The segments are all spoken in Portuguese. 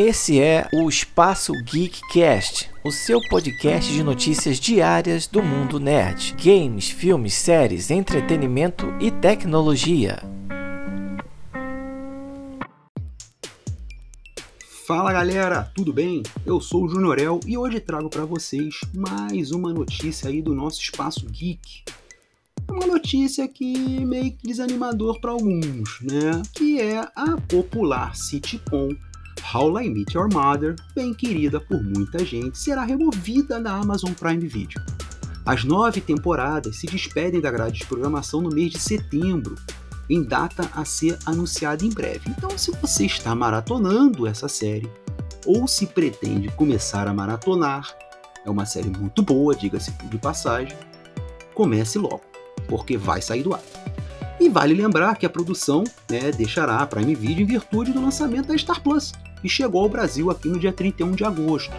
Esse é o Espaço Geek Cast, o seu podcast de notícias diárias do mundo nerd. Games, filmes, séries, entretenimento e tecnologia. Fala galera, tudo bem? Eu sou o Junior El e hoje trago para vocês mais uma notícia aí do nosso Espaço Geek. Uma notícia que meio que desanimador para alguns, né? Que é a popular sitcom How I Met Your Mother, bem querida por muita gente, será removida da Amazon Prime Video. As 9 temporadas se despedem da grade de programação no mês de setembro, em data a ser anunciada em breve. Então, se você está maratonando essa série, ou se pretende começar a maratonar, é uma série muito boa, diga-se de passagem, comece logo, porque vai sair do ar. E vale lembrar que a produção, né, deixará a Prime Video em virtude do lançamento da Star Plus, que chegou ao Brasil aqui no dia 31 de agosto.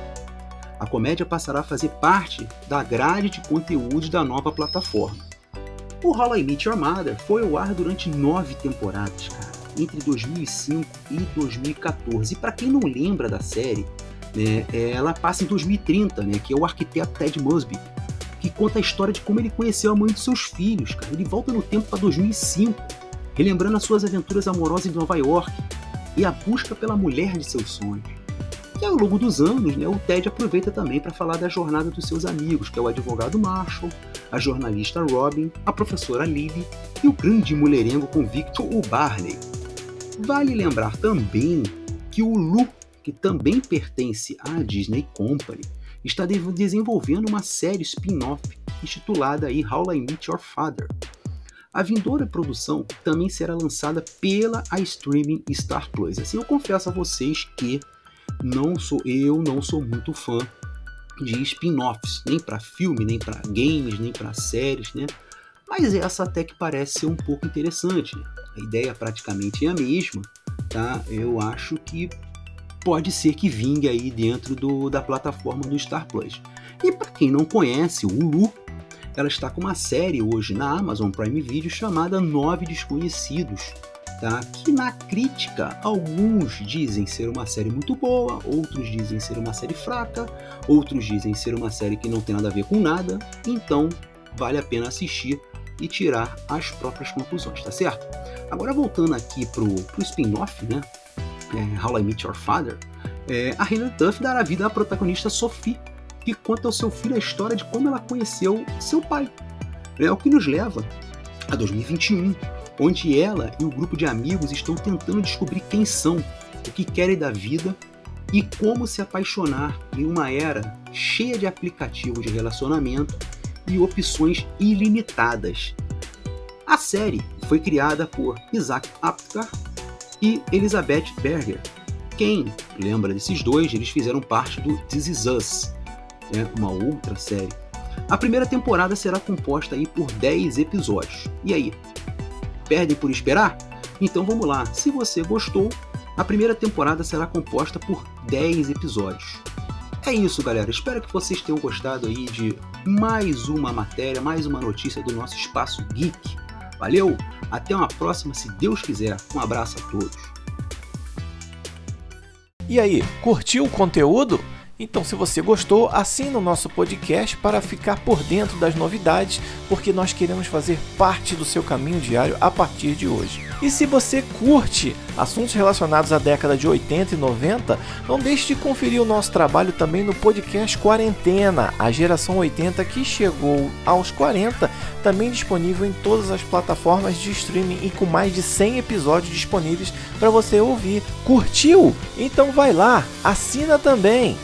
A comédia passará a fazer parte da grade de conteúdos da nova plataforma. O How I Met Your Mother foi ao ar durante 9 temporadas, cara, entre 2005 e 2014. E para quem não lembra da série, né, ela passa em 2030, né, que é o arquiteto Ted Mosby, que conta a história de como ele conheceu a mãe de seus filhos, cara. Ele volta no tempo para 2005, relembrando as suas aventuras amorosas em Nova York e a busca pela mulher de seus sonhos. E ao longo dos anos, né, o Ted aproveita também para falar da jornada dos seus amigos, que é o advogado Marshall, a jornalista Robin, a professora Lily e o grande mulherengo convicto, o Barney. Vale lembrar também que o Lu, que também pertence à Disney Company, está desenvolvendo uma série spin-off intitulada aí How I Met Your Father. A vindoura produção também será lançada pela streaming Star Plus. Assim, eu confesso a vocês que eu não sou muito fã de spin-offs, nem para filme, nem para games, nem para séries, né? Mas essa até que parece ser um pouco interessante. A ideia praticamente é a mesma, tá? Eu acho que pode ser que vingue aí dentro da plataforma do Star Plus. E para quem não conhece, o Lu, ela está com uma série hoje na Amazon Prime Video chamada Nove Desconhecidos, tá? Que na crítica alguns dizem ser uma série muito boa, outros dizem ser uma série fraca, outros dizem ser uma série que não tem nada a ver com nada, então vale a pena assistir e tirar as próprias conclusões, tá certo? Agora voltando aqui pro spin-off, né? How I Met Your Father, a Helen Tuff dará vida à protagonista Sophie, que conta ao seu filho a história de como ela conheceu seu pai, o que nos leva a 2021, onde ela e o grupo de amigos estão tentando descobrir quem são, o que querem da vida e como se apaixonar em uma era cheia de aplicativos de relacionamento e opções ilimitadas. A série foi criada por Isaac Aptaker e Elizabeth Berger. Quem lembra desses dois, eles fizeram parte do This Is Us, né? Uma outra série. A primeira temporada será composta aí por 10 episódios. E aí, perdem por esperar? Então vamos lá, se você gostou, a primeira temporada será composta por 10 episódios. É isso galera, espero que vocês tenham gostado aí de mais uma matéria, mais uma notícia do nosso Espaço Geek. Valeu! Até uma próxima, se Deus quiser. Um abraço a todos. E aí, curtiu o conteúdo? Então, se você gostou, assina o nosso podcast para ficar por dentro das novidades, porque nós queremos fazer parte do seu caminho diário a partir de hoje. E se você curte assuntos relacionados à década de 80 e 90, não deixe de conferir o nosso trabalho também no Podcast Quarentena, a Geração 80 que chegou aos 40, também disponível em todas as plataformas de streaming e com mais de 100 episódios disponíveis para você ouvir. Curtiu? Então vai lá, assina também!